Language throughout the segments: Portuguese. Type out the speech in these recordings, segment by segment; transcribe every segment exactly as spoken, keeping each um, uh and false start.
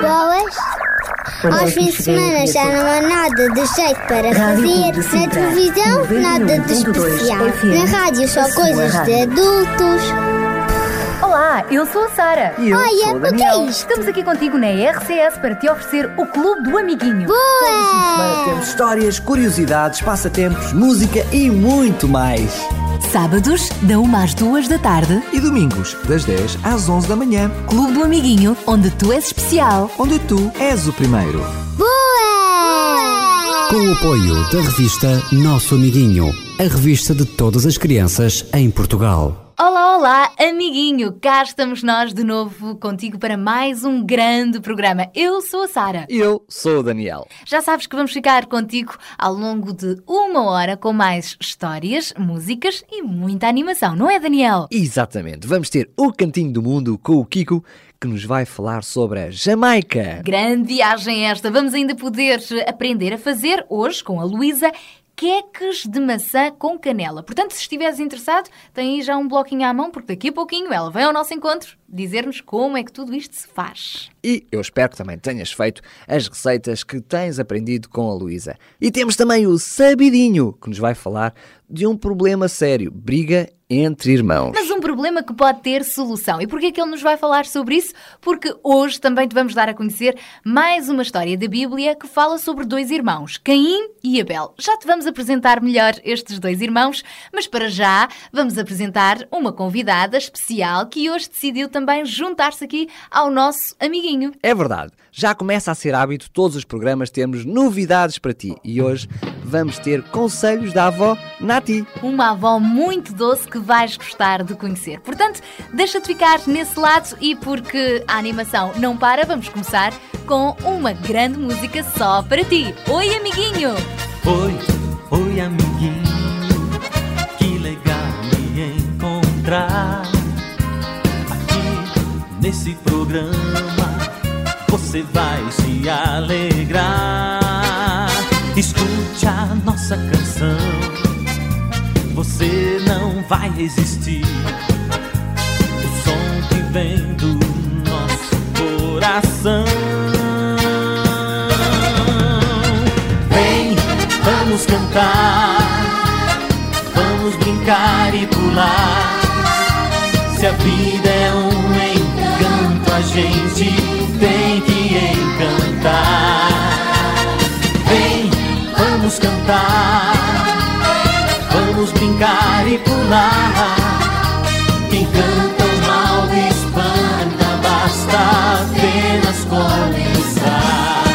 boas. Aos fins de semana já não há nada de jeito para fazer. Na televisão, nada de especial. Na rádio, só coisas de adultos. Olá, eu sou a Sara. E eu Olha, sou o Daniel. O que é isto? Estamos aqui contigo na R C S para te oferecer o Clube do Amiguinho. Boa! Temos histórias, curiosidades, passatempos, música e muito mais. Sábados, da uma às duas da tarde. E domingos, das dez às onze da manhã. Clube do Amiguinho, onde tu és especial. Onde tu és o primeiro. Boa! Boa! Com o apoio da revista Nosso Amiguinho, a revista de todas as crianças em Portugal. Olá, olá, amiguinho! Cá estamos nós de novo contigo para mais um grande programa. Eu sou a Sara. E eu sou o Daniel. Já sabes que vamos ficar contigo ao longo de uma hora com mais histórias, músicas e muita animação, não é, Daniel? Exatamente. Vamos ter o Cantinho do Mundo com o Kiko, que nos vai falar sobre a Jamaica. Grande viagem esta! Vamos ainda poder aprender a fazer hoje com a Luísa queques de maçã com canela. Portanto, se estiveres interessado, tem aí já um bloquinho à mão, porque daqui a pouquinho ela vem ao nosso encontro dizer-nos como é que tudo isto se faz. E eu espero que também tenhas feito as receitas que tens aprendido com a Luísa. E temos também o Sabidinho, que nos vai falar de um problema sério, briga entre irmãos. Mas um problema que pode ter solução. E porquê é que ele nos vai falar sobre isso? Porque hoje também te vamos dar a conhecer mais uma história da Bíblia que fala sobre dois irmãos, Caim e Abel. Já te vamos apresentar melhor estes dois irmãos, mas para já vamos apresentar uma convidada especial que hoje decidiu também juntar-se aqui ao nosso amiguinho. É verdade. Já começa a ser hábito, todos os programas temos novidades para ti. E hoje vamos ter conselhos da avó Nati. Uma avó muito doce que vais gostar de conhecer. Portanto, deixa-te ficar nesse lado e porque a animação não para, vamos começar com uma grande música só para ti. Oi, amiguinho! Oi, oi, amiguinho, que legal me encontrar aqui nesse programa. Você vai se alegrar. Escute a nossa canção, você não vai resistir. O som que vem do nosso coração. Vem, vamos cantar, vamos brincar e pular. Se a vida é um encanto, a gente tem que encantar. Vem, vamos cantar, vamos brincar e pular. Quem canta mal espanta, basta apenas começar.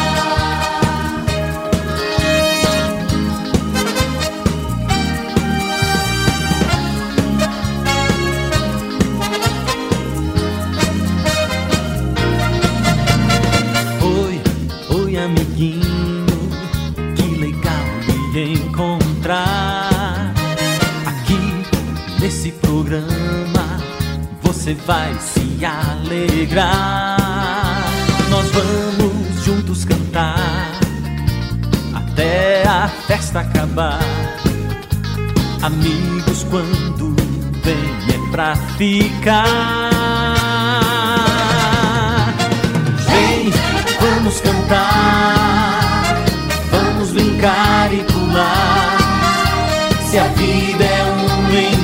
Oi, oi, amiguinho, que legal me encontrar. Nesse programa você vai se alegrar. Nós vamos juntos cantar até a festa acabar. Amigos, quando vem é pra ficar. Vem, vamos cantar, vamos brincar e pular. Se a vida é um encanto,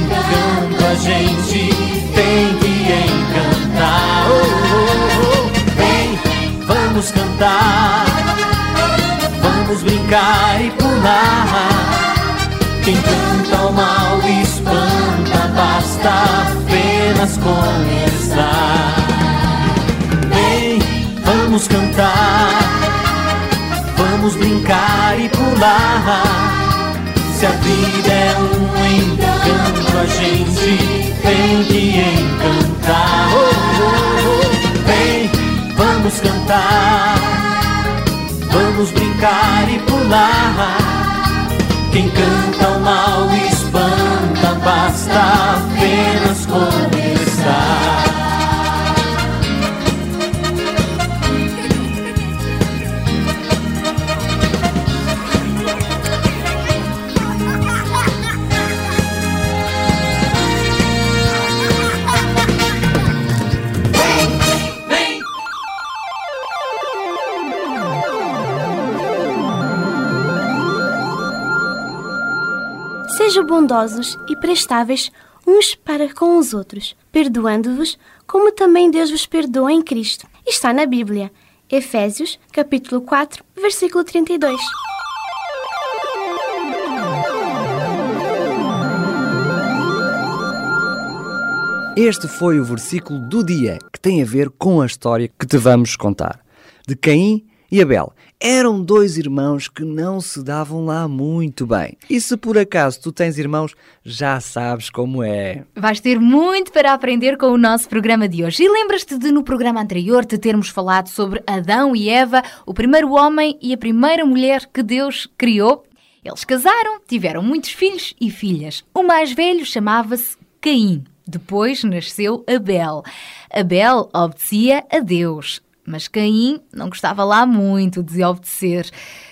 a gente tem que encantar. Oh, oh, oh. Vem, vamos cantar, vamos brincar e pular. Quem canta o mal espanta, basta apenas começar. Vem, vamos cantar, vamos brincar e pular. Se a vida é um encanto, a gente tem que encantar. Oh, oh, oh. Vem, vamos cantar, vamos brincar e pular. Quem canta o mal espanta, basta apenas começar. bondosos e prestáveis uns para com os outros, perdoando-vos como também Deus vos perdoa em Cristo. Está na Bíblia, Efésios, capítulo quatro, versículo trinta e dois. Este foi o versículo do dia, que tem a ver com a história que te vamos contar, de Caim e Abel. Eram dois irmãos que não se davam lá muito bem. E se por acaso tu tens irmãos, já sabes como é. Vais ter muito para aprender com o nosso programa de hoje. E lembras-te de no programa anterior te termos falado sobre Adão e Eva, o primeiro homem e a primeira mulher que Deus criou? Eles casaram, tiveram muitos filhos e filhas. O mais velho chamava-se Caim. Depois nasceu Abel. Abel obedecia a Deus. Mas Caim não gostava lá muito de obedecer.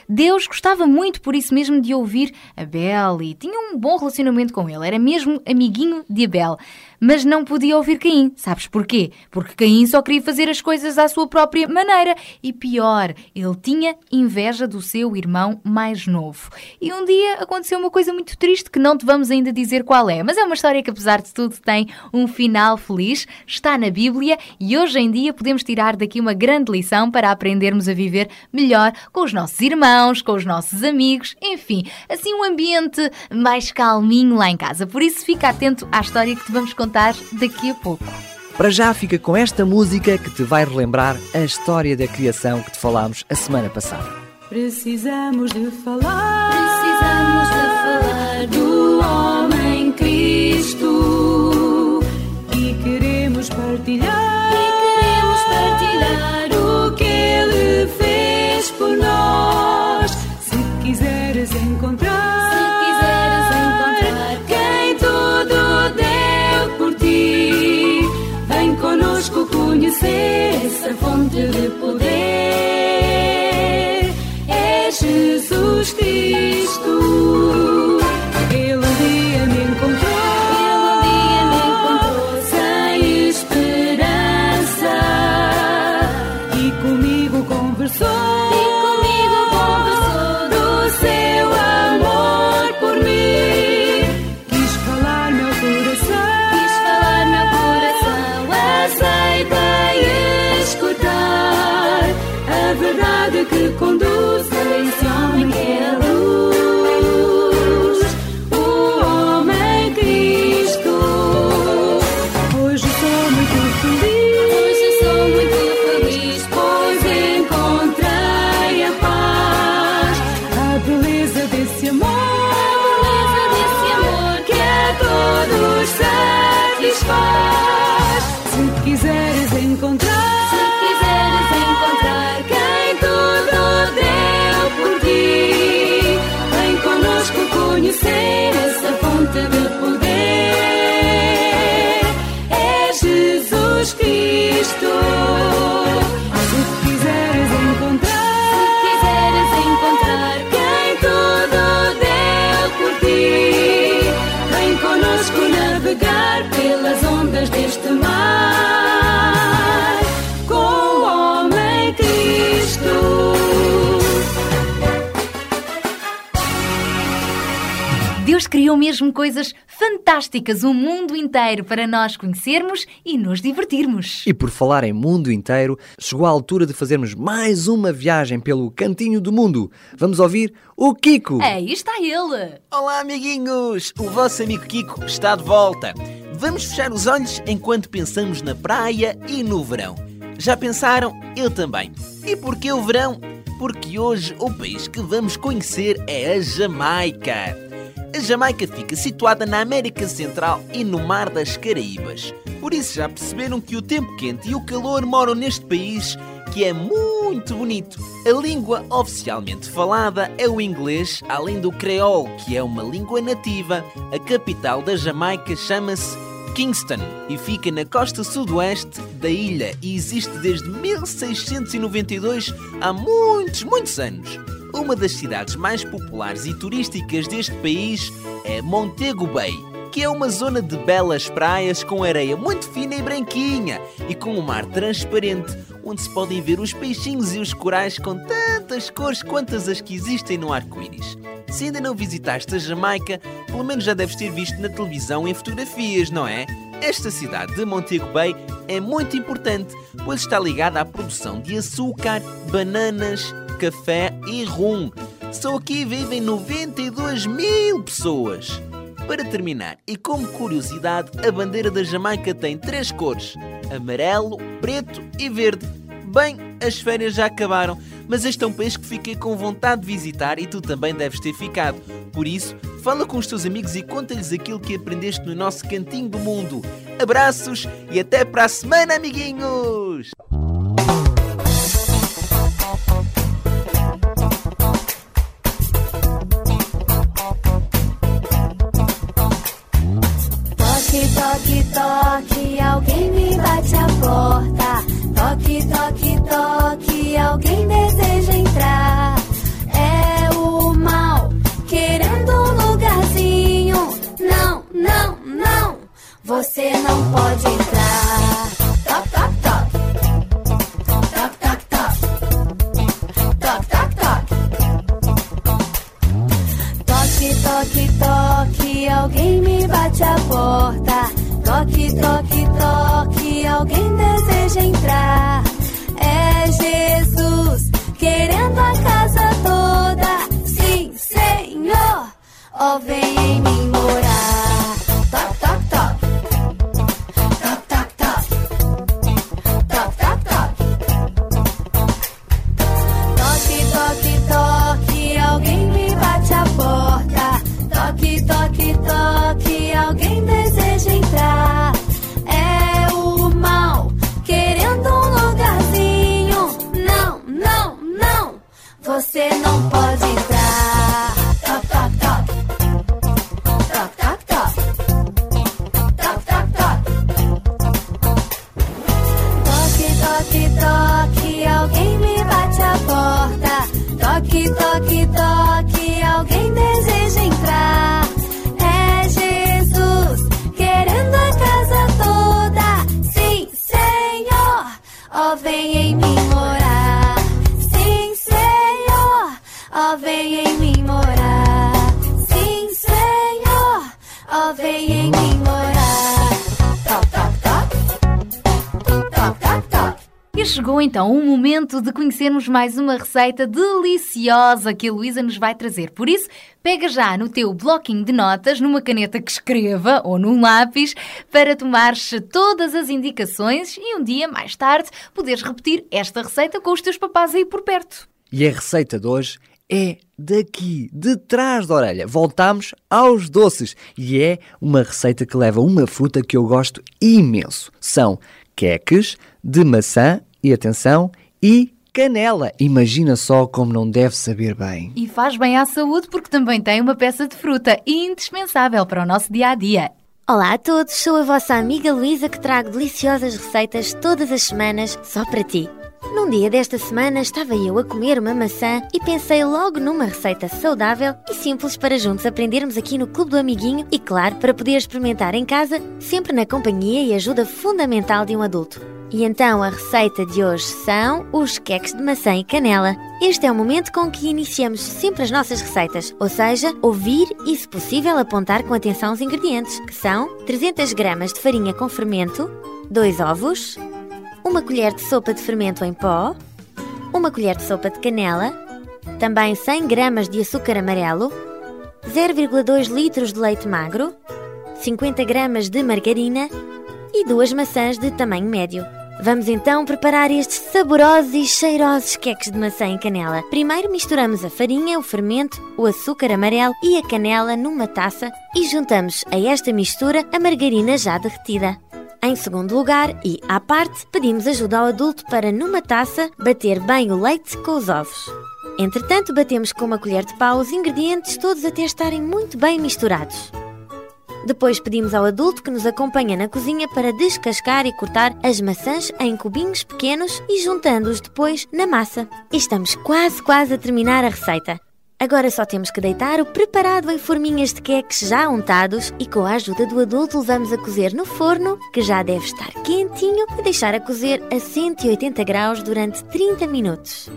Deus gostava muito, por isso mesmo, de ouvir Abel e tinha um bom relacionamento com ele. Era mesmo amiguinho de Abel. Mas não podia ouvir Caim. Sabes porquê? Porque Caim só queria fazer as coisas à sua própria maneira. E pior, ele tinha inveja do seu irmão mais novo. E um dia aconteceu uma coisa muito triste que não te vamos ainda dizer qual é. Mas é uma história que, apesar de tudo, tem um final feliz. Está na Bíblia e hoje em dia podemos tirar daqui uma grande lição para aprendermos a viver melhor com os nossos irmãos, com os nossos amigos, enfim, assim um ambiente mais calminho lá em casa. Por isso fica atento à história que te vamos contar daqui a pouco. Para já fica com esta música que te vai relembrar a história da criação que te falámos a semana passada. Precisamos de falar, precisamos de falar do homem Cristo e queremos partilhar, e queremos partilhar o que Ele fez por nós. Se quiseres encontrar, se quiseres encontrar quem tudo deu por ti, vem conosco conhecer essa fonte de poder. É Jesus Cristo. Ele um dia me encontrou, Ele um dia me encontrou sem esperança e comigo conversou. Que conduz a esse homem que é a luz, o homem Cristo. Hoje sou muito feliz, hoje sou muito feliz, pois encontrei a paz, a beleza desse amor, a beleza desse amor que a todos satisfaz. Se quiseres encontrar, conhecer essa fonte de poder é Jesus Cristo. Se quiseres encontrar, se quiseres encontrar quem tudo deu por ti, vem conosco navegar pelas ondas deste mar com o homem Cristo. Deus criou mesmo coisas fantásticas, o mundo inteiro, para nós conhecermos e nos divertirmos. E por falar em mundo inteiro, chegou a altura de fazermos mais uma viagem pelo cantinho do mundo. Vamos ouvir o Kiko. Aí está ele. Olá, amiguinhos. O vosso amigo Kiko está de volta. Vamos fechar os olhos enquanto pensamos na praia e no verão. Já pensaram? Eu também. E porquê o verão? Porque hoje o país que vamos conhecer é a Jamaica. A Jamaica fica situada na América Central e no Mar das Caraíbas. Por isso já perceberam que o tempo quente e o calor moram neste país, que é muito bonito. A língua oficialmente falada é o inglês, além do creol, que é uma língua nativa. A capital da Jamaica chama-se Kingston e fica na costa sudoeste da ilha e existe desde mil seiscentos e noventa e dois, há muitos, muitos anos. Uma das cidades mais populares e turísticas deste país é Montego Bay, que é uma zona de belas praias com areia muito fina e branquinha e com um mar transparente, onde se podem ver os peixinhos e os corais com tantas cores quantas as que existem no arco-íris. Se ainda não visitaste a Jamaica, pelo menos já deves ter visto na televisão e em fotografias, não é? Esta cidade de Montego Bay é muito importante, pois está ligada à produção de açúcar, bananas, café e rum. Só aqui vivem noventa e duas mil pessoas. Para terminar, e como curiosidade, a bandeira da Jamaica tem três cores: amarelo, preto e verde. Bem, as férias já acabaram, mas este é um país que fiquei com vontade de visitar e tu também deves ter ficado. Por isso, fala com os teus amigos e conta-lhes aquilo que aprendeste no nosso cantinho do mundo. Abraços e até para a semana, amiguinhos! Toque, toque, alguém me bate a porta. Toque, toque, toque, alguém deseja entrar. É o mal, querendo um lugarzinho. Não, não, não, você não pode entrar. Toque, toque, toque. Toque, toque, toque. Toque, toque, toque. Toque, toque, toque, alguém me bate a porta. Toque, toque, toque, alguém deseja entrar. É Jesus, querendo a casa toda. Sim, Senhor, ó, vem em mim morar. Toque, toque, toque. Toque, toque, toque. Toque, toque, toque. Toque, toque, toque, alguém me bate a porta. Toque, toque, toque, alguém deseja entrar. É o mal, querendo um lugarzinho. Não, não, não, você não pode entrar. Toque, toque, toque. Toque, toque, toque. Toque, toque, toque. Toque, toque, toque, alguém me bate a porta. Toque, toque, toque, alguém deseja entrar. É Jesus, querendo a casa toda. Sim, Senhor, ó, vem em mim morar. Sim, Senhor, ó, vem em mim morar. Sim, Senhor, ó, vem em mim morar. Toque, toque, toque. Toque, toque, toque. E chegou então o momento de conhecermos mais uma receita deliciosa que a Luísa nos vai trazer. Por isso, pega já no teu bloquinho de notas, numa caneta que escreva ou num lápis, para tomares todas as indicações e um dia mais tarde poderes repetir esta receita com os teus papás aí por perto. E a receita de hoje é daqui, de trás da orelha. Voltamos aos doces e é uma receita que leva uma fruta que eu gosto imenso. São queques de maçã. E atenção, e canela. Imagina só como não deve saber bem. E faz bem à saúde porque também tem uma peça de fruta indispensável para o nosso dia-a-dia. Olá a todos, sou a vossa amiga Luísa que trago deliciosas receitas todas as semanas só para ti. Num dia desta semana estava eu a comer uma maçã e pensei logo numa receita saudável e simples para juntos aprendermos aqui no Clube do Amiguinho e, claro, para poder experimentar em casa, sempre na companhia e ajuda fundamental de um adulto. E então a receita de hoje são os queques de maçã e canela. Este é o momento com que iniciamos sempre as nossas receitas, ou seja, ouvir e, se possível, apontar com atenção os ingredientes, que são trezentas gramas de farinha com fermento, dois ovos, uma colher de sopa de fermento em pó, uma colher de sopa de canela, também cem gramas de açúcar amarelo, zero vírgula dois litros de leite magro, cinquenta gramas de margarina e duas maçãs de tamanho médio. Vamos então preparar estes saborosos e cheirosos queques de maçã e canela. Primeiro misturamos a farinha, o fermento, o açúcar amarelo e a canela numa taça e juntamos a esta mistura a margarina já derretida. Em segundo lugar, e à parte, pedimos ajuda ao adulto para, numa taça, bater bem o leite com os ovos. Entretanto, batemos com uma colher de pau os ingredientes todos até estarem muito bem misturados. Depois pedimos ao adulto que nos acompanha na cozinha para descascar e cortar as maçãs em cubinhos pequenos e juntando-os depois na massa. E estamos quase, quase a terminar a receita. Agora só temos que deitar o preparado em forminhas de queques já untados e com a ajuda do adulto levamos a cozer no forno, que já deve estar quentinho, e deixar a cozer a cento e oitenta graus durante trinta minutos.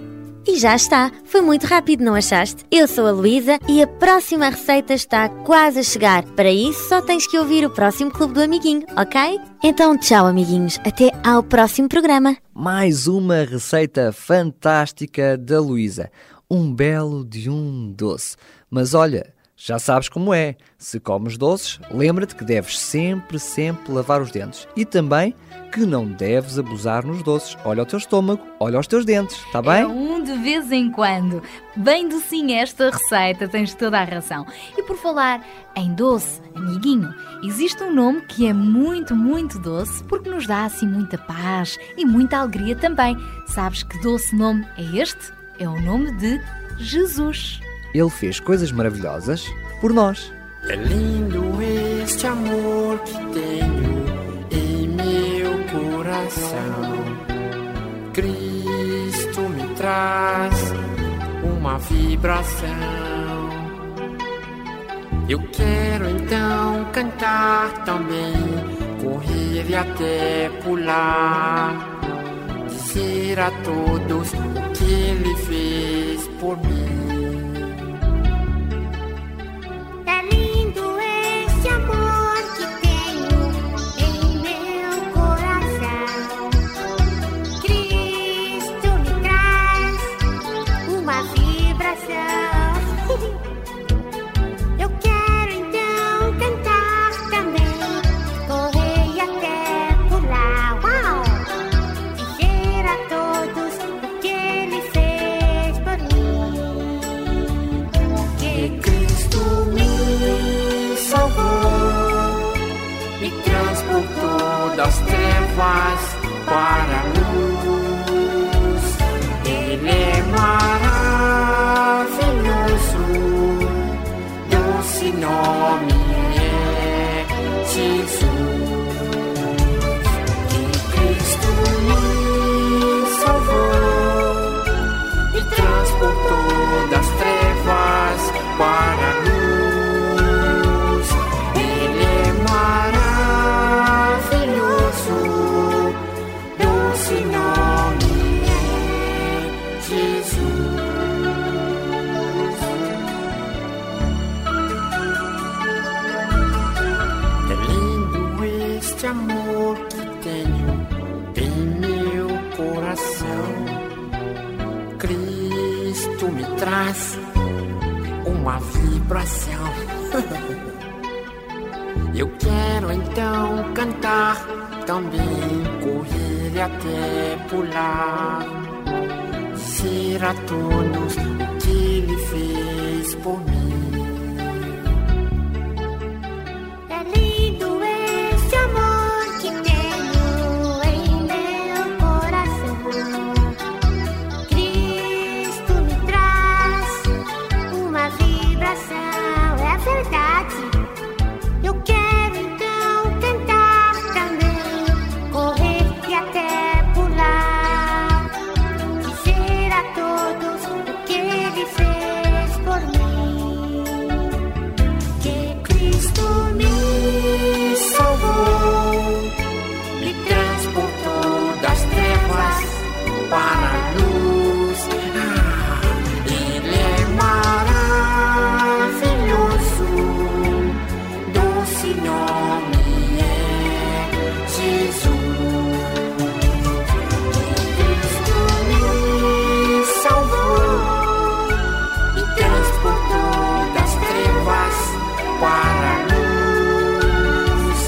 E já está! Foi muito rápido, não achaste? Eu sou a Luísa e a próxima receita está quase a chegar. Para isso, só tens que ouvir o próximo Clube do Amiguinho, ok? Então, tchau, amiguinhos. Até ao próximo programa. Mais uma receita fantástica da Luísa. Um belo de um doce. Mas olha, já sabes como é. Se comes doces, lembra-te que deves sempre, sempre lavar os dentes. E também que não deves abusar nos doces. Olha o teu estômago, olha os teus dentes, está bem? É um de vez em quando. Bem docinha esta receita, tens toda a razão. E por falar em doce, amiguinho, existe um nome que é muito, muito doce, porque nos dá assim muita paz e muita alegria também. Sabes que doce nome é este? É o nome de Jesus. Ele fez coisas maravilhosas por nós. É lindo este amor que tenho em meu coração. Cristo me traz uma vibração. Eu quero então cantar também, correr e até pular. Dizer a todos o que Ele fez por mim. É lindo esse amor que tenho em meu coração. Cristo me traz uma vibração. Eu quero então cantar também, correr e até pular. Uau! Todos o que Ele fez por mim, que Cristo me salvou, me transportou das trevas para a luz. Ele é maravilhoso, doce nome é Jesus. Que Cristo me transportou das trevas para a luz.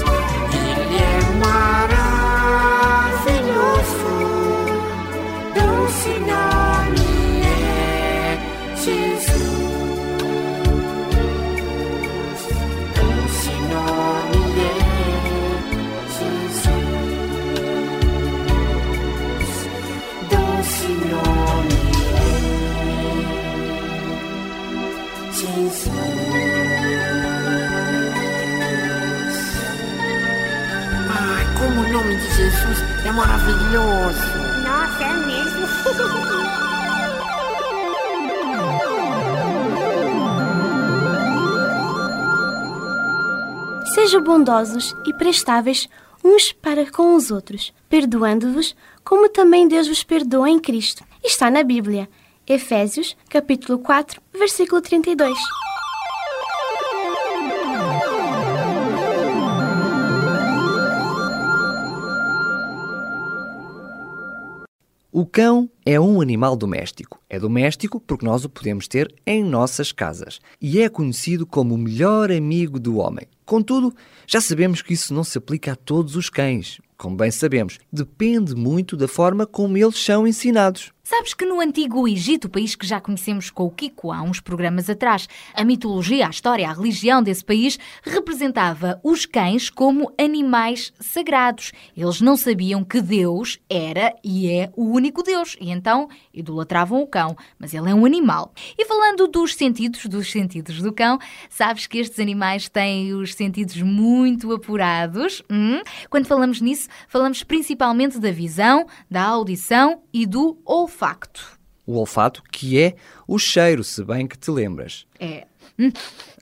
Ele é maravilhoso, doce nome é Jesus. É lindo este amor que tenho em meu coração. Cristo me traz uma vibração. Eu quero então cantar também, correr e até pular. Dizer a todos o que Ele fez por mim. É maravilhoso. Nossa, é mesmo. Sejam bondosos e prestáveis uns para com os outros, perdoando-vos, como também Deus vos perdoa em Cristo. Está na Bíblia, Efésios, capítulo quatro, versículo trinta e dois. O cão é um animal doméstico. É doméstico porque nós o podemos ter em nossas casas e é conhecido como o melhor amigo do homem. Contudo, já sabemos que isso não se aplica a todos os cães. Como bem sabemos, depende muito da forma como eles são ensinados. Sabes que no antigo Egito, país que já conhecemos com o Kiko há uns programas atrás, a mitologia, a história, a religião desse país representava os cães como animais sagrados. Eles não sabiam que Deus era e é o único Deus e então idolatravam o cão, mas ele é um animal. E falando dos sentidos, dos sentidos do cão, sabes que estes animais têm os sentidos muito apurados. Hum? Quando falamos nisso, falamos principalmente da visão, da audição e do olfato. Olfato. O olfato, que é o cheiro, se bem que te lembras. É. Hum,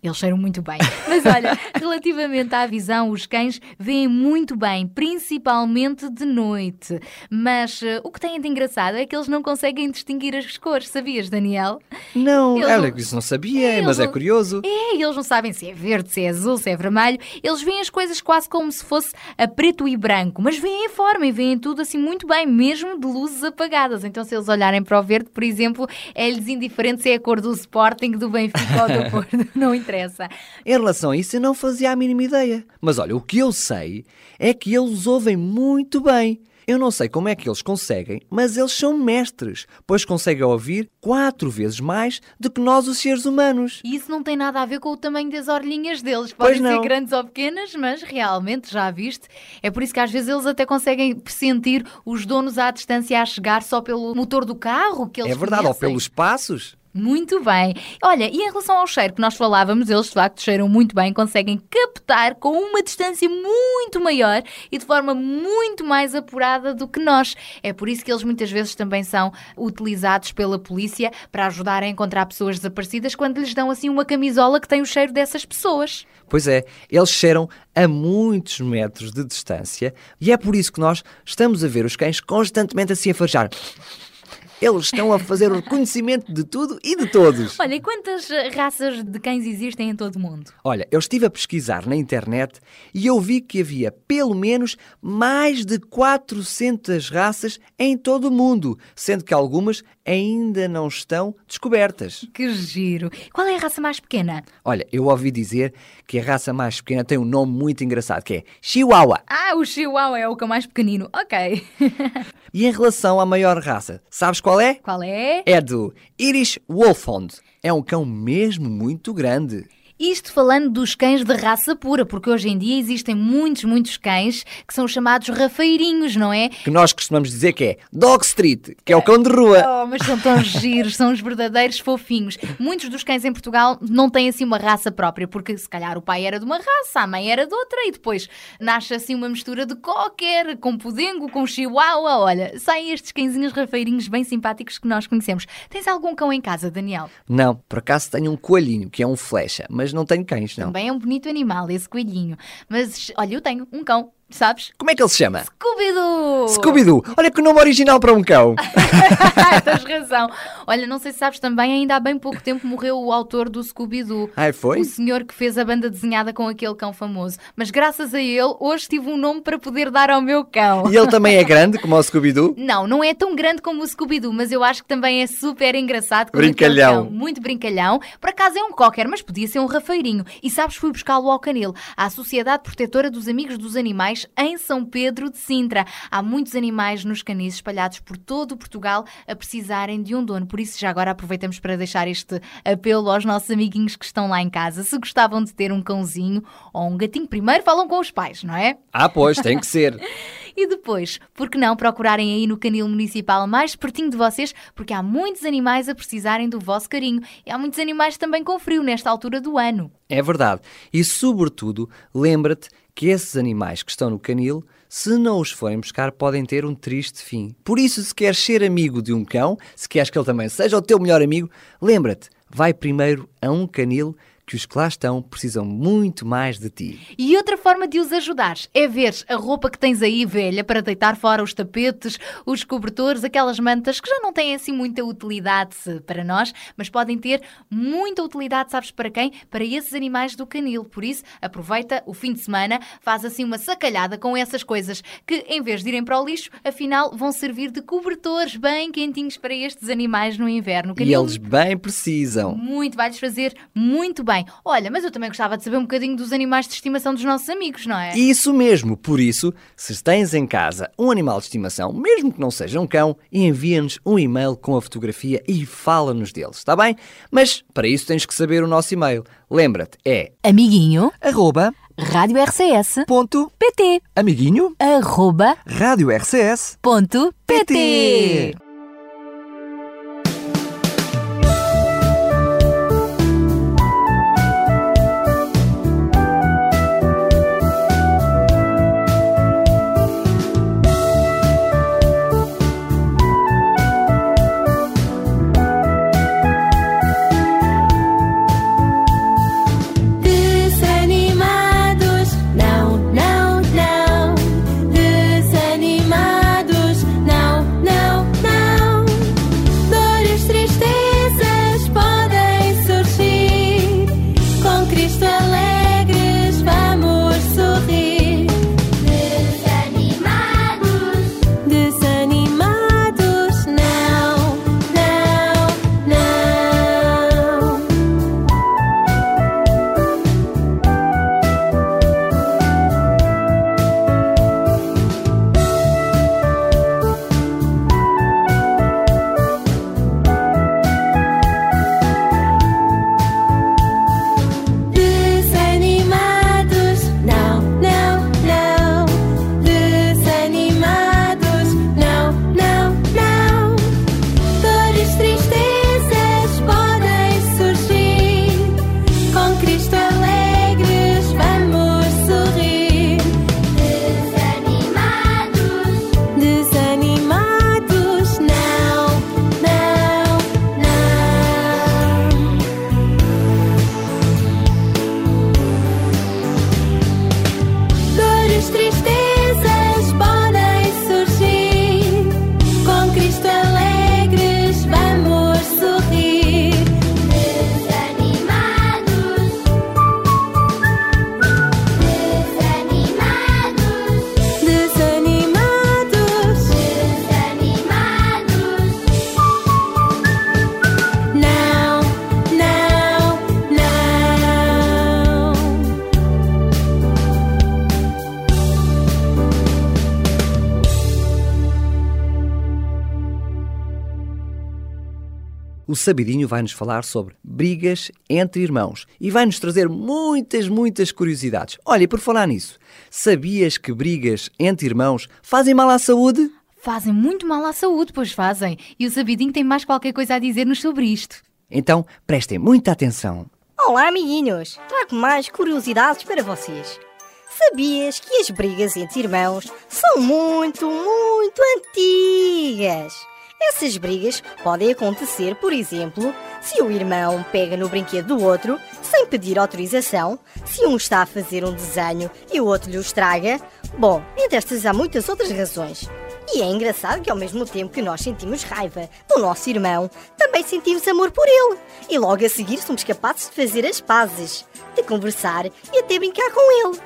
eles cheiram muito bem. Mas olha, relativamente à visão, os cães veem muito bem, principalmente de noite. Mas uh, o que tem de engraçado é que eles não conseguem distinguir as cores. Sabias, Daniel? Não, eles ela não... isso não sabia, é, mas é não... curioso. É, eles não sabem se é verde, se é azul, se é vermelho. Eles veem as coisas quase como se fosse a preto e branco, mas veem a forma e veem tudo assim muito bem, mesmo de luzes apagadas. Então se eles olharem para o verde, por exemplo, é-lhes indiferente se é a cor do Sporting, do Benfica ou do Porto. Não interessa. Em relação a isso, eu não fazia a mínima ideia. Mas olha, o que eu sei é que eles ouvem muito bem. Eu não sei como é que eles conseguem, mas eles são mestres, pois conseguem ouvir quatro vezes mais do que nós, os seres humanos. E isso não tem nada a ver com o tamanho das orelhinhas deles. Podem ser grandes ou pequenas, mas realmente, já viste, é por isso que às vezes eles até conseguem sentir os donos à distância a chegar só pelo motor do carro que eles É verdade, conhecem. Ou pelos passos. Muito bem. Olha, e em relação ao cheiro que nós falávamos, eles de facto cheiram muito bem, conseguem captar com uma distância muito maior e de forma muito mais apurada do que nós. É por isso que eles muitas vezes também são utilizados pela polícia para ajudar a encontrar pessoas desaparecidas quando lhes dão assim uma camisola que tem o cheiro dessas pessoas. Pois é, eles cheiram a muitos metros de distância e é por isso que nós estamos a ver os cães constantemente a se afajar. Eles estão a fazer o reconhecimento de tudo e de todos. Olha, e quantas raças de cães existem em todo o mundo? Olha, eu estive a pesquisar na internet e eu vi que havia pelo menos mais de quatrocentas raças em todo o mundo, sendo que algumas ainda não estão descobertas. Que giro! Qual é a raça mais pequena? Olha, eu ouvi dizer que a raça mais pequena tem um nome muito engraçado, que é Chihuahua. Ah, o Chihuahua é o cão mais pequenino. Ok. E em relação à maior raça, sabes qual é? Qual é? É do Irish Wolfhound. É um cão mesmo muito grande. Isto falando dos cães de raça pura, porque hoje em dia existem muitos, muitos cães que são chamados rafeirinhos, não é? Que nós costumamos dizer que é Dog Street, que é, é o cão de rua. Oh, mas são tão giros, são os verdadeiros fofinhos. Muitos dos cães em Portugal não têm assim uma raça própria, porque se calhar o pai era de uma raça, a mãe era de outra e depois nasce assim uma mistura de qualquer, com pudengo, com chihuahua, olha. Saem estes cãezinhos rafeirinhos bem simpáticos que nós conhecemos. Tens algum cão em casa, Daniel? Não, por acaso tenho um coelhinho, que é um flecha, mas não tenho cães, não. Também é um bonito animal, esse coelhinho. Mas, olha, eu tenho um cão, sabes? Como é que ele se chama? Scooby-Doo! Scooby-Doo! Olha que nome original para um cão! Tens razão. Olha, não sei se sabes também, ainda há bem pouco tempo morreu o autor do Scooby-Doo. Ah, foi? O senhor que fez a banda desenhada com aquele cão famoso. Mas graças a ele, hoje tive um nome para poder dar ao meu cão. E ele também é grande, como o Scooby-Doo? Não, não é tão grande como o Scooby-Doo, mas eu acho que também é super engraçado. Brincalhão. Cão, muito brincalhão. Por acaso é um cocker, mas podia ser um rafeirinho. E sabes, fui buscá-lo ao Canil, à Sociedade Protetora dos Amigos dos Animais, em São Pedro de Sintra. Há muitos animais nos canis espalhados por todo o Portugal a precisarem de um dono. Por isso, já agora aproveitamos para deixar este apelo aos nossos amiguinhos que estão lá em casa. Se gostavam de ter um cãozinho ou um gatinho, primeiro falam com os pais, não é? Ah, pois, tem que ser. E depois, por que não procurarem aí no canil municipal mais pertinho de vocês, porque há muitos animais a precisarem do vosso carinho. E há muitos animais também com frio nesta altura do ano. É verdade. E, sobretudo, lembra-te que esses animais que estão no canil, se não os forem buscar, podem ter um triste fim. Por isso, se queres ser amigo de um cão, se queres que ele também seja o teu melhor amigo, lembra-te, vai primeiro a um canil que os que lá estão precisam muito mais de ti. E outra forma de os ajudares é veres a roupa que tens aí velha para deitar fora, os tapetes, os cobertores, aquelas mantas que já não têm assim muita utilidade para nós, mas podem ter muita utilidade, sabes para quem? Para esses animais do canil. Por isso, aproveita o fim de semana, faz assim uma sacalhada com essas coisas que, em vez de irem para o lixo, afinal vão servir de cobertores bem quentinhos para estes animais no inverno. Canil, e eles bem precisam. Muito, vai-lhes fazer muito bem. Olha, mas eu também gostava de saber um bocadinho dos animais de estimação dos nossos amigos, não é? Isso mesmo. Por isso, se tens em casa um animal de estimação, mesmo que não seja um cão, envia-nos um e-mail com a fotografia e fala-nos deles, está bem? Mas, para isso, tens que saber o nosso e-mail. Lembra-te, é amiguinho arroba rádio r c s ponto p t amiguinho arroba rádio r c s ponto p t. O Sabidinho vai-nos falar sobre brigas entre irmãos e vai-nos trazer muitas, muitas curiosidades. Olha, e por falar nisso, sabias que brigas entre irmãos fazem mal à saúde? Fazem muito mal à saúde, pois fazem. E o Sabidinho tem mais qualquer coisa a dizer-nos sobre isto. Então, prestem muita atenção. Olá, amiguinhos! Trago mais curiosidades para vocês. Sabias que as brigas entre irmãos são muito, muito antigas? Essas brigas podem acontecer, por exemplo, se o irmão pega no brinquedo do outro sem pedir autorização, se um está a fazer um desenho e o outro lhe o estraga. Bom, entre estas há muitas outras razões. E é engraçado que ao mesmo tempo que nós sentimos raiva do nosso irmão, também sentimos amor por ele. E logo a seguir somos capazes de fazer as pazes, de conversar e até brincar com ele.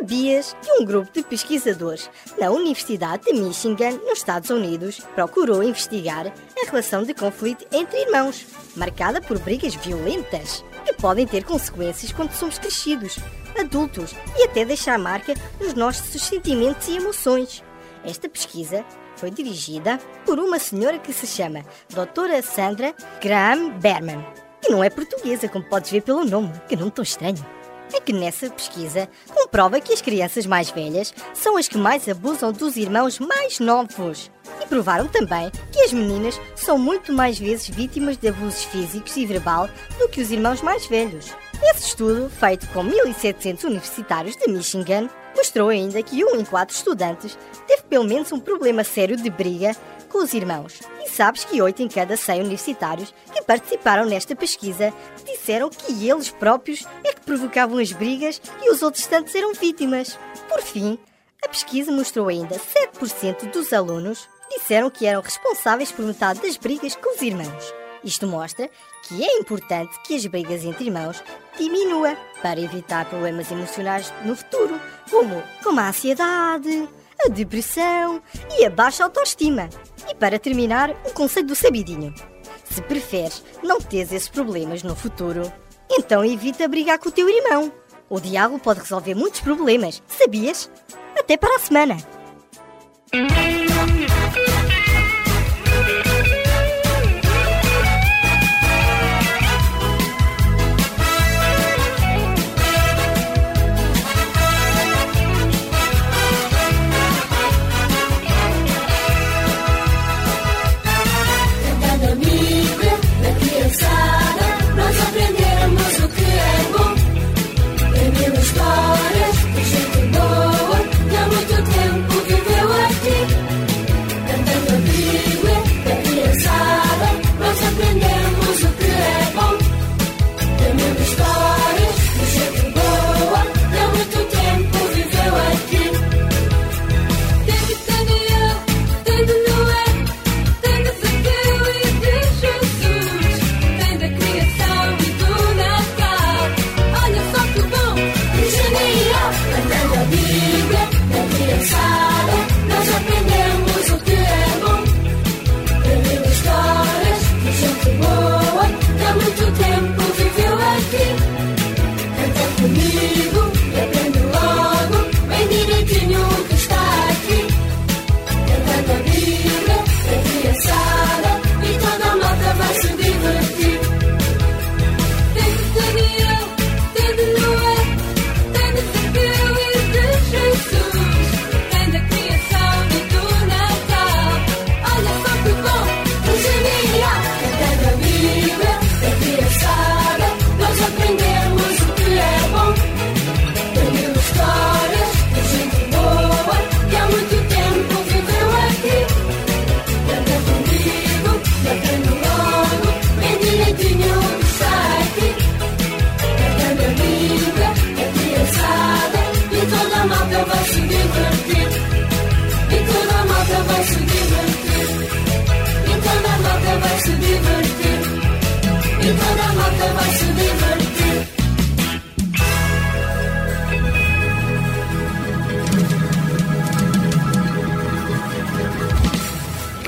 Sabias que um grupo de pesquisadores na Universidade de Michigan, nos Estados Unidos, procurou investigar a relação de conflito entre irmãos, marcada por brigas violentas, que podem ter consequências quando somos crescidos, adultos e até deixar marca nos nossos sentimentos e emoções. Esta pesquisa foi dirigida por uma senhora que se chama doutora Sandra Graham Berman, que não é portuguesa, como podes ver pelo nome, que não estou estranho. É que nessa pesquisa comprova que as crianças mais velhas são as que mais abusam dos irmãos mais novos. E provaram também que as meninas são muito mais vezes vítimas de abusos físicos e verbal do que os irmãos mais velhos. Esse estudo, feito com mil e setecentos universitários de Michigan, mostrou ainda que um em quatro estudantes teve pelo menos um problema sério de briga com os irmãos. E sabes que oito em cada cem universitários que participaram nesta pesquisa disseram que eles próprios é que provocavam as brigas e os outros tantos eram vítimas. Por fim, a pesquisa mostrou ainda sete por cento dos alunos disseram que eram responsáveis por metade das brigas com os irmãos. Isto mostra que é importante que as brigas entre irmãos diminua para evitar problemas emocionais no futuro, como, como a ansiedade, a depressão e a baixa autoestima. E para terminar, o conselho do sabidinho. Se preferes não teres esses problemas no futuro, então evita brigar com o teu irmão. O diálogo pode resolver muitos problemas, sabias? Até para a semana!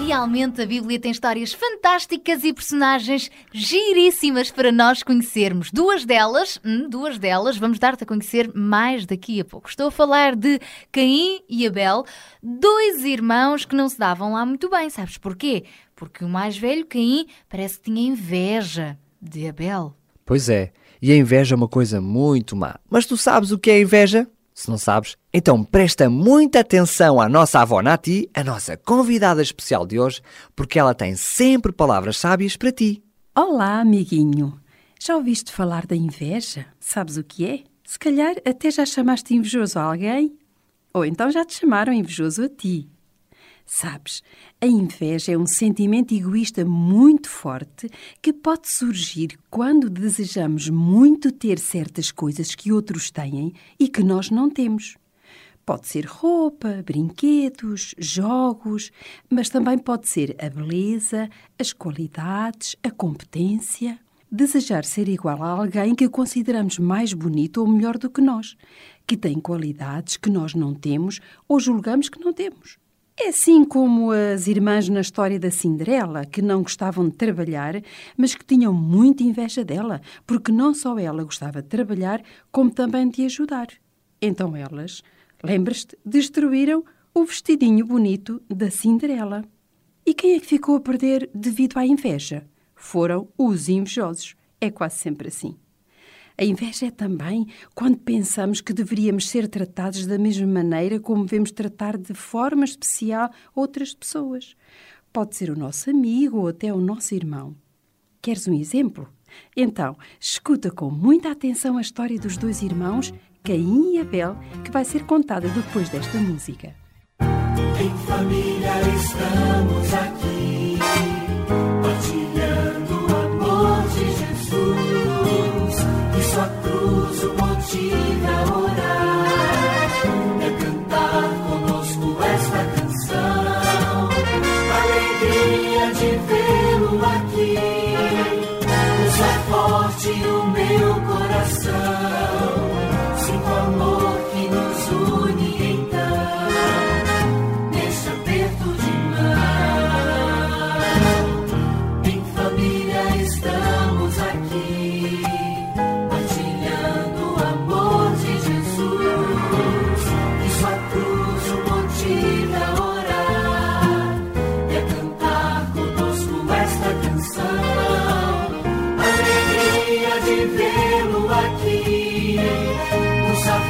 Realmente a Bíblia tem histórias fantásticas e personagens giríssimas para nós conhecermos. Duas delas, duas delas, vamos dar-te a conhecer mais daqui a pouco. Estou a falar de Caim e Abel, dois irmãos que não se davam lá muito bem. Sabes porquê? Porque o mais velho, Caim, parece que tinha inveja de Abel. Pois é, e a inveja é uma coisa muito má. Mas tu sabes o que é inveja? Se não sabes, então presta muita atenção à nossa avó Nati, a nossa convidada especial de hoje, porque ela tem sempre palavras sábias para ti. Olá, amiguinho. Já ouviste falar da inveja? Sabes o que é? Se calhar até já chamaste invejoso a alguém, ou então já te chamaram invejoso a ti. Sabes, a inveja é um sentimento egoísta muito forte que pode surgir quando desejamos muito ter certas coisas que outros têm e que nós não temos. Pode ser roupa, brinquedos, jogos, mas também pode ser a beleza, as qualidades, a competência. Desejar ser igual a alguém que consideramos mais bonito ou melhor do que nós, que tem qualidades que nós não temos ou julgamos que não temos. É assim como as irmãs na história da Cinderela, que não gostavam de trabalhar, mas que tinham muita inveja dela, porque não só ela gostava de trabalhar, como também de ajudar. Então elas, lembras-te, destruíram o vestidinho bonito da Cinderela. E quem é que ficou a perder devido à inveja? Foram os invejosos. É quase sempre assim. A inveja é também quando pensamos que deveríamos ser tratados da mesma maneira como devemos tratar de forma especial outras pessoas. Pode ser o nosso amigo ou até o nosso irmão. Queres um exemplo? Então, escuta com muita atenção a história dos dois irmãos, Caim e Abel, que vai ser contada depois desta música. Em família estamos aqui, partilhando o amor de Jesus, e sua cruz o motiva a orar, é cantar conosco esta canção, alegria de vê-lo aqui, usa forte o meu coração, sinto o amor que nos une então.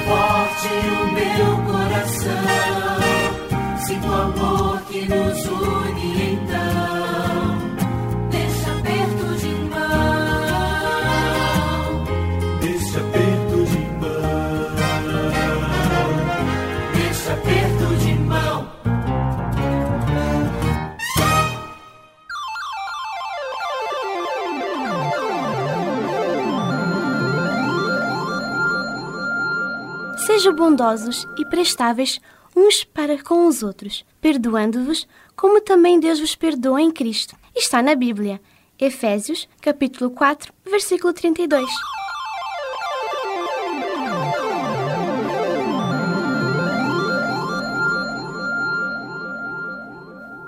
Forte o meu coração, sinto o amor que nos une então, deixa perto de mão, deixa perto de mão, deixa perto de mão. Sejam bondosos e prestáveis uns para com os outros, perdoando-vos como também Deus vos perdoa em Cristo. Está na Bíblia, Efésios, capítulo quatro, versículo trinta e dois.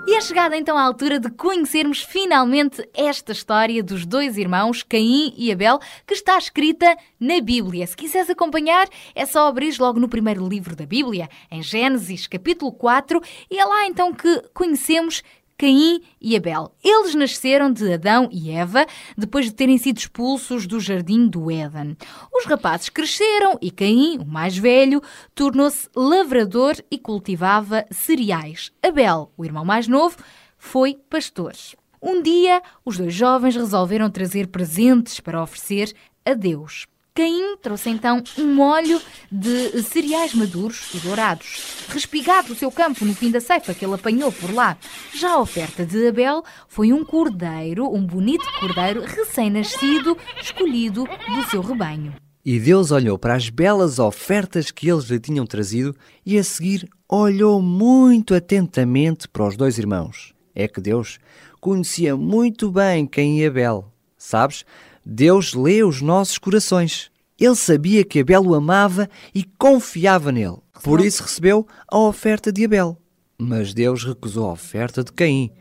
E é chegada então à altura de conhecermos finalmente esta história dos dois irmãos, Caim e Abel, que está escrita na Bíblia. Se quiseres acompanhar, é só abrir logo no primeiro livro da Bíblia, em Gênesis, capítulo quatro, e é lá então que conhecemos Caim e Abel. Eles nasceram de Adão e Eva, depois de terem sido expulsos do jardim do Éden. Os rapazes cresceram e Caim, o mais velho, tornou-se lavrador e cultivava cereais. Abel, o irmão mais novo, foi pastor. Um dia, os dois jovens resolveram trazer presentes para oferecer a Deus. Caim trouxe então um molho de cereais maduros e dourados, respigado do seu campo no fim da ceifa que ele apanhou por lá. Já a oferta de Abel foi um cordeiro, um bonito cordeiro recém-nascido, escolhido do seu rebanho. E Deus olhou para as belas ofertas que eles lhe tinham trazido e a seguir olhou muito atentamente para os dois irmãos. É que Deus conhecia muito bem Caim e Abel, sabes? Deus lê os nossos corações. Ele sabia que Abel o amava e confiava nele. Por isso recebeu a oferta de Abel. Mas Deus recusou a oferta de Caim.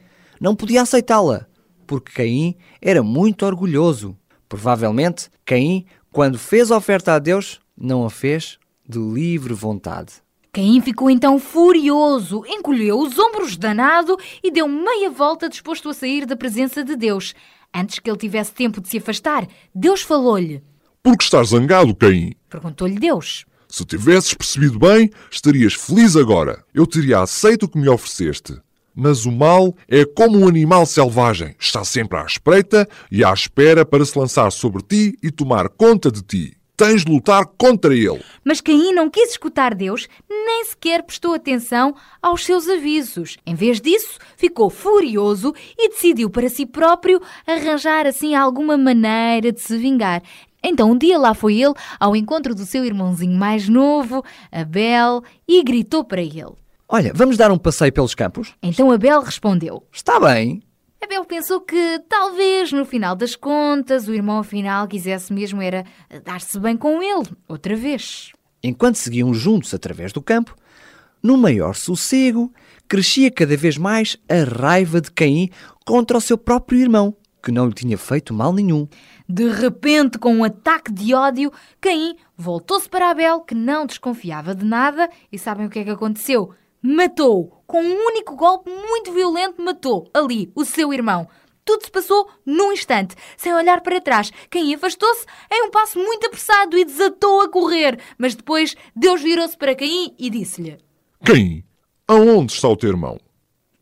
Não podia aceitá-la, porque Caim era muito orgulhoso. Provavelmente, Caim, quando fez a oferta a Deus, não a fez de livre vontade. Caim ficou então furioso, encolheu os ombros danado e deu meia volta disposto a sair da presença de Deus. Antes que ele tivesse tempo de se afastar, Deus falou-lhe. Por que estás zangado, Caim? Perguntou-lhe Deus. Se tivesses percebido bem, estarias feliz agora. Eu teria aceito o que me ofereceste. Mas o mal é como um animal selvagem. Está sempre à espreita e à espera para se lançar sobre ti e tomar conta de ti. Tens de lutar contra ele. Mas Caim não quis escutar Deus, nem sequer prestou atenção aos seus avisos. Em vez disso, ficou furioso e decidiu para si próprio arranjar assim alguma maneira de se vingar. Então um dia lá foi ele ao encontro do seu irmãozinho mais novo, Abel, e gritou para ele. Olha, vamos dar um passeio pelos campos? Então Abel respondeu. Está bem. Abel pensou que talvez, no final das contas, o irmão afinal quisesse mesmo era dar-se bem com ele, outra vez. Enquanto seguiam juntos através do campo, no maior sossego, crescia cada vez mais a raiva de Caim contra o seu próprio irmão, que não lhe tinha feito mal nenhum. De repente, com um ataque de ódio, Caim voltou-se para Abel, que não desconfiava de nada, e sabem o que é que aconteceu? Matou-o. Com um único golpe muito violento, matou ali o seu irmão. Tudo se passou num instante, sem olhar para trás. Caim afastou-se em um passo muito apressado e desatou a correr. Mas depois Deus virou-se para Caim e disse-lhe... Caim, aonde está o teu irmão?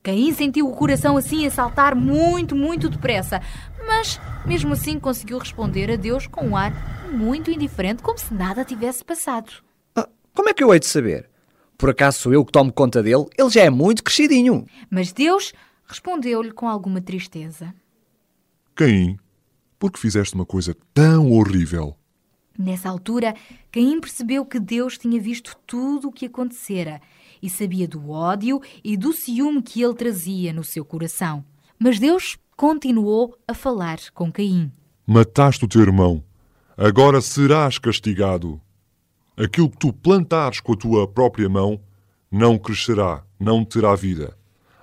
Caim sentiu o coração assim a saltar muito, muito depressa. mas mesmo assim conseguiu responder a Deus com um ar muito indiferente, como se nada tivesse passado. Ah, como é que eu hei de saber? Por acaso sou eu que tomo conta dele? Ele já é muito crescidinho. Mas Deus respondeu-lhe com alguma tristeza. Caim, por que fizeste uma coisa tão horrível? Nessa altura, Caim percebeu que Deus tinha visto tudo o que acontecera e sabia do ódio e do ciúme que ele trazia no seu coração. Mas Deus continuou a falar com Caim. Mataste o teu irmão. Agora serás castigado. Aquilo que tu plantares com a tua própria mão não crescerá, não terá vida.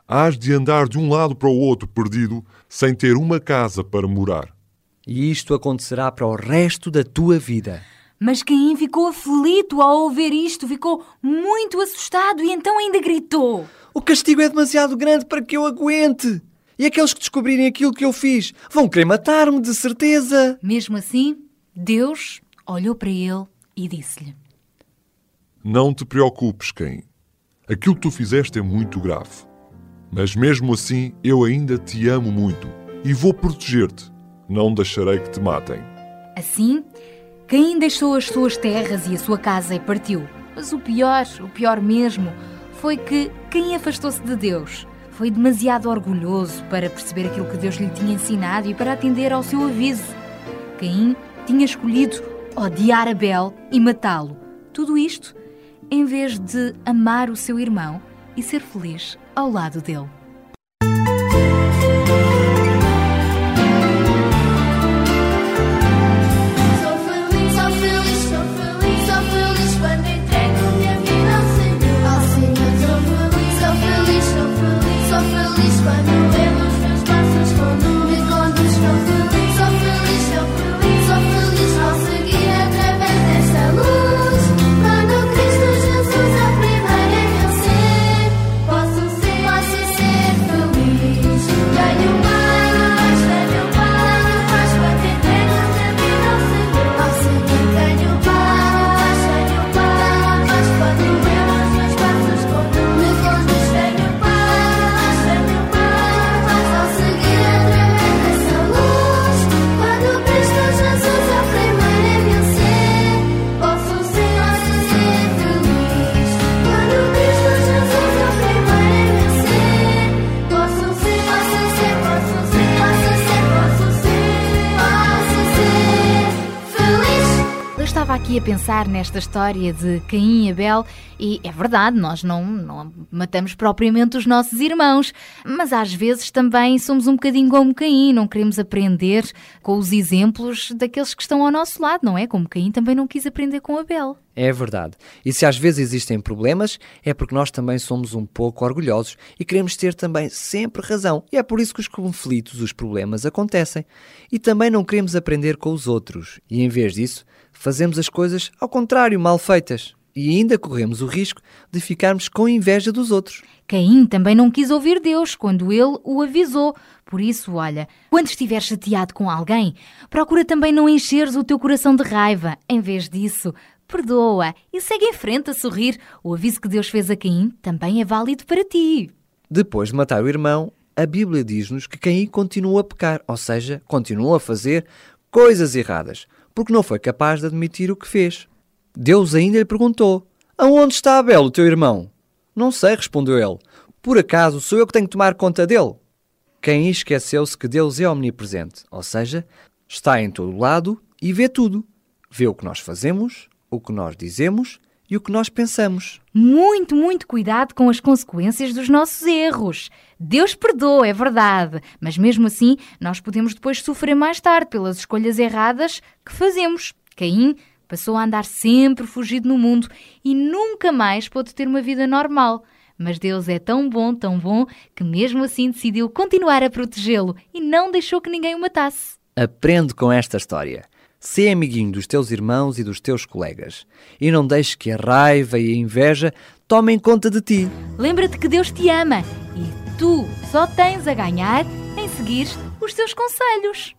Hás de andar de um lado para o outro perdido, sem ter uma casa para morar. E isto acontecerá para o resto da tua vida. Mas Caim ficou aflito ao ouvir isto, ficou muito assustado e então ainda gritou. O castigo é demasiado grande para que eu aguente. E aqueles que descobrirem aquilo que eu fiz vão querer matar-me, de certeza. Mesmo assim, Deus olhou para ele e disse-lhe. Não te preocupes, Caim. Aquilo que tu fizeste é muito grave. Mas mesmo assim, eu ainda te amo muito e vou proteger-te. Não deixarei que te matem. Assim, Caim deixou as suas terras e a sua casa e partiu. Mas o pior, o pior mesmo, foi que Caim afastou-se de Deus. Foi demasiado orgulhoso para perceber aquilo que Deus lhe tinha ensinado e para atender ao seu aviso. Caim tinha escolhido odiar Abel e matá-lo. Tudo isto em vez de amar o seu irmão e ser feliz ao lado dele. Aqui a pensar nesta história de Caim e Abel, e é verdade, nós não, não matamos propriamente os nossos irmãos, mas às vezes também somos um bocadinho como Caim, não queremos aprender com os exemplos daqueles que estão ao nosso lado, não é? Como Caim também não quis aprender com Abel. É verdade. E se às vezes existem problemas, é porque nós também somos um pouco orgulhosos e queremos ter também sempre razão. E é por isso que os conflitos, os problemas acontecem. E também não queremos aprender com os outros. E em vez disso, fazemos as coisas, ao contrário, mal feitas. E ainda corremos o risco de ficarmos com inveja dos outros. Caim também não quis ouvir Deus quando ele o avisou. Por isso, olha, quando estiveres chateado com alguém, procura também não encheres o teu coração de raiva. Em vez disso, perdoa e segue em frente a sorrir. O aviso que Deus fez a Caim também é válido para ti. Depois de matar o irmão, a Bíblia diz-nos que Caim continuou a pecar, ou seja, continuou a fazer coisas erradas, porque não foi capaz de admitir o que fez. Deus ainda lhe perguntou, aonde está Abel, o teu irmão? Não sei, respondeu ele. Por acaso sou eu que tenho que tomar conta dele? Caim esqueceu-se que Deus é omnipresente, ou seja, está em todo lado e vê tudo. Vê o que nós fazemos, o que nós dizemos e o que nós pensamos. Muito, muito cuidado com as consequências dos nossos erros. Deus perdoa, é verdade, mas mesmo assim nós podemos depois sofrer mais tarde pelas escolhas erradas que fazemos. Caim passou a andar sempre fugido no mundo e nunca mais pôde ter uma vida normal. Mas Deus é tão bom, tão bom, que mesmo assim decidiu continuar a protegê-lo e não deixou que ninguém o matasse. Aprende com esta história. Sê amiguinho dos teus irmãos e dos teus colegas. E não deixes que a raiva e a inveja tomem conta de ti. Lembra-te que Deus te ama e tu só tens a ganhar em seguir os teus conselhos.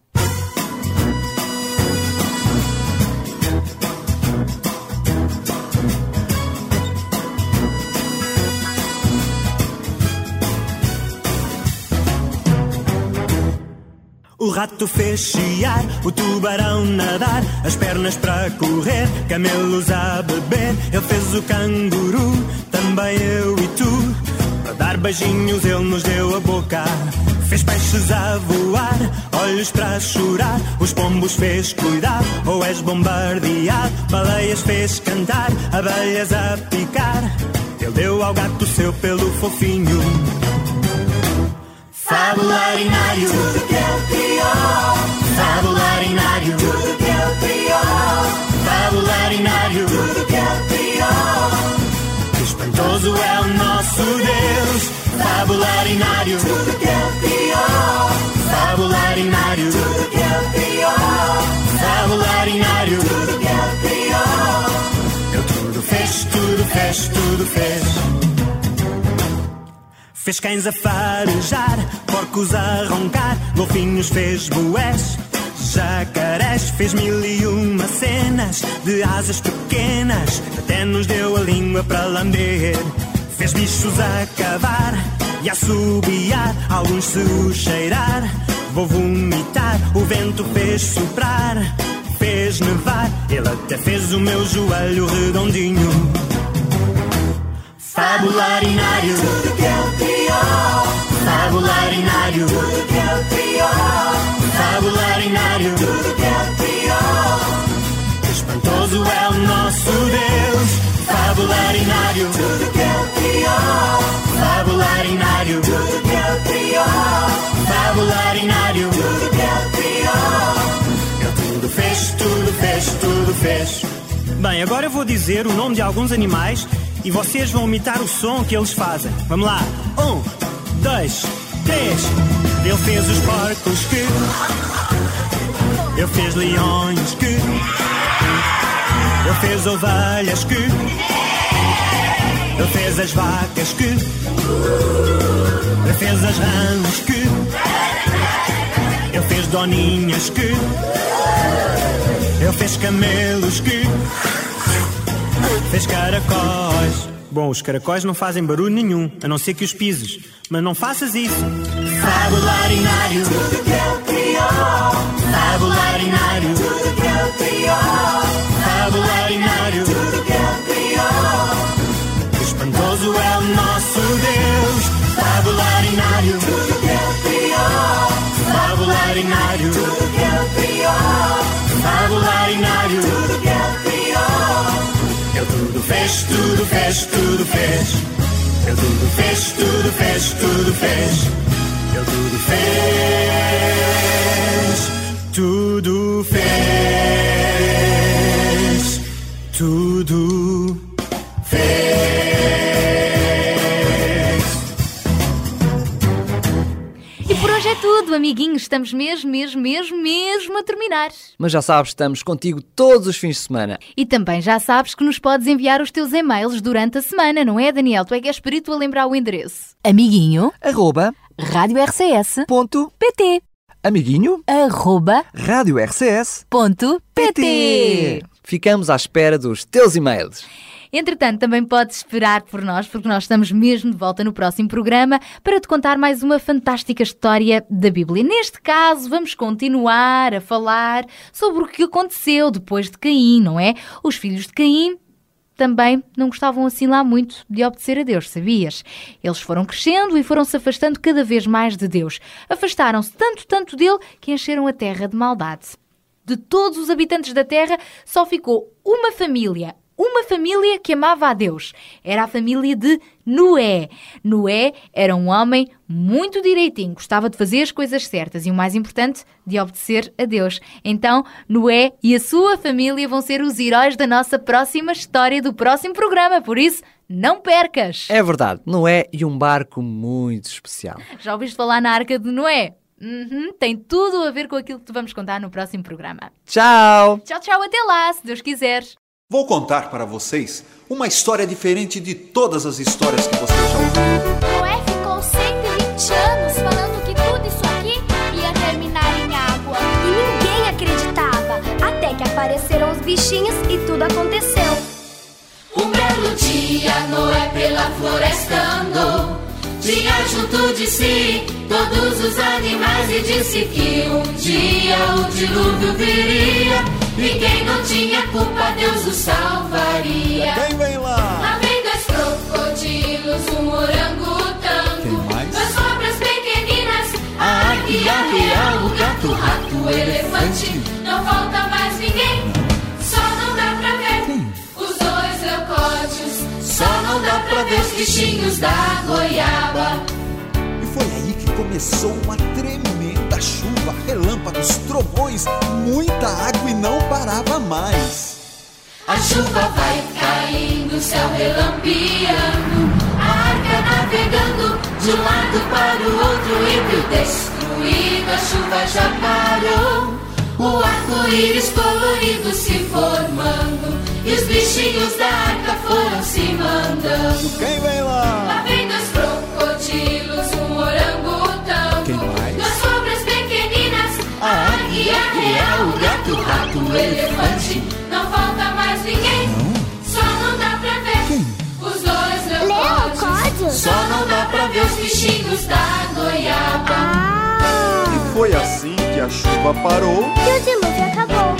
O rato fez chiar, o tubarão nadar, as pernas para correr, camelos a beber. Ele fez o canguru, também eu e tu. Para dar beijinhos ele nos deu a boca. Fez peixes a voar, olhos para chorar. Os pombos fez cuidar, ou és bombardear. Baleias fez cantar, abelhas a picar. Ele deu ao gato seu pelo fofinho. Fabularinário, tudo que ele criou. Fabularinário, tudo que ele criou. Fabularinário, tudo que ele criou. Que espantoso é o nosso Deus. Fabularinário, tudo que ele criou. Fabularinário, tudo que ele criou. Fabularinário, tudo que ele criou. Ele tudo fez, tudo fez, tudo fez. Fez cães a farejar, porcos a roncar, golfinhos fez boés, jacarés. Fez mil e uma cenas de asas pequenas, até nos deu a língua para lamber. Fez bichos a cavar e a assobiar, alguns se o cheirar, vou vomitar. O vento fez soprar, fez nevar, ele até fez o meu joelho redondinho. Fabularinário, tudo que ele criou. Fabularinário, tudo que ele criou. Fabularinário, tudo que ele criou. Que espantoso é o nosso Deus. Fabularinário, tudo que ele criou. Fabularinário, tudo que ele criou. Fabularinário, tudo que ele criou. Ele tudo fez, tudo fez, tudo fez. Bem, agora eu vou dizer o nome de alguns animais e vocês vão imitar o som que eles fazem. Vamos lá. Um, dois, três. Ele fez os porcos que... Ele fez leões que... Ele fez ovelhas que... Ele fez as vacas que... Ele fez as rãs que... Ele fez doninhas que... Ele fez camelos que... Fez caracóis. Bom, os caracóis não fazem barulho nenhum, a não ser que os pises. Mas não faças isso. Fabularinário, tudo que ele criou. Fabularinário, tudo que ele criou. Fabularinário, tudo que ele criou. Que espantoso é o nosso Deus. Fabularinário, tudo que ele criou. Fabularinário, tudo que ele criou. Fabularinário, tudo que ele criou. Ele tudo fez, tudo fez, tudo fez. Ele tudo fez, tudo fez, tudo fez. Ele tudo fez, tudo fez, tudo fez. E por hoje é tudo, amiguinhos. Estamos mesmo, mesmo, mesmo, mesmo a terminar. Mas já sabes, estamos contigo todos os fins de semana. E também já sabes que nos podes enviar os teus e-mails durante a semana, não é, Daniel? Tu é que és perito a lembrar o endereço. Amiguinho arroba radio r c s ponto p t. Amiguinho arroba radio r c s ponto p t. Ficamos à espera dos teus e-mails. Entretanto, também podes esperar por nós, porque nós estamos mesmo de volta no próximo programa para te contar mais uma fantástica história da Bíblia. Neste caso, vamos continuar a falar sobre o que aconteceu depois de Caim, não é? Os filhos de Caim também não gostavam assim lá muito de obedecer a Deus, sabias? Eles foram crescendo e foram-se afastando cada vez mais de Deus. Afastaram-se tanto, tanto dele que encheram a terra de maldade. De todos os habitantes da terra, só ficou uma família, Uma família que amava a Deus. Era a família de Noé. Noé era um homem muito direitinho, gostava de fazer as coisas certas e, o mais importante, de obedecer a Deus. Então, Noé e a sua família vão ser os heróis da nossa próxima história, do próximo programa. Por isso, não percas! É verdade, Noé e um barco muito especial. Já ouviste falar na Arca de Noé? Uhum, tem tudo a ver com aquilo que te vamos contar no próximo programa. Tchau! Tchau, tchau, até lá, se Deus quiseres. Vou contar para vocês uma história diferente de todas as histórias que vocês já ouviram. Noé ficou cento e vinte anos falando que tudo isso aqui ia terminar em água. E ninguém acreditava, até que apareceram os bichinhos e tudo aconteceu. Um belo dia Noé pela floresta andou, tinha junto de si todos os animais e disse que um dia o dilúvio viria e quem não tinha culpa Deus o salvaria. Quem vem lá? Havia dois crocodilos, um orangotango, duas cobras pequeninas, a águia real, o gato, o rato, o elefante. Não falta mais ninguém, só não dá pra ver hum. os dois leucódios, só não dá pra ver os bichinhos da goiaba. Foi aí que começou uma tremenda chuva, relâmpagos, trovões, muita água e não parava mais. A chuva vai caindo, o céu relampeando, a arca navegando de um lado para o outro, híbrido destruído, a chuva já parou. O arco-íris colorido se formando e os bichinhos da arca foram se mandando. Quem vem lá? Lá vem dois crocodilos, um orangotango, duas cobras pequeninas, a águia real, o gato, o rato, o elefante. Não falta mais ninguém, não. Só não dá pra ver Quem? Os dois leucódios, só não dá pra ver os bichinhos da goiaba. ah. E foi assim que a chuva parou e o dilúvio acabou.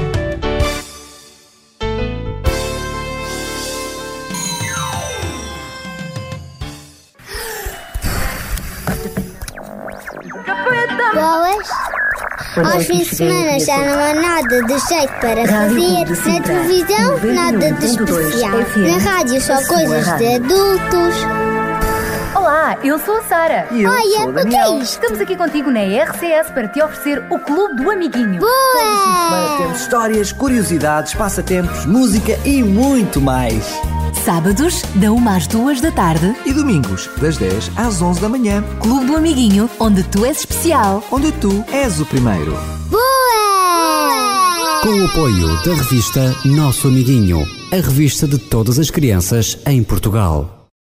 Boas? Aos fins de semana já não há nada de jeito para fazer. Na televisão, nada de especial. Na rádio, só coisas de adultos. Olá, eu sou a Sara. E eu Olha, sou o Daniel. O que é isto? Estamos aqui contigo na R C S para te oferecer o Clube do Amiguinho. Boa! Todos os semanas temos histórias, curiosidades, passatempos, música e muito mais. Sábados, da uma às duas da tarde. E domingos, das dez às onze da manhã. Clube do Amiguinho, onde tu és especial. Onde tu és o primeiro. Boa! Boa! Com o apoio da revista Nosso Amiguinho, a revista de todas as crianças em Portugal.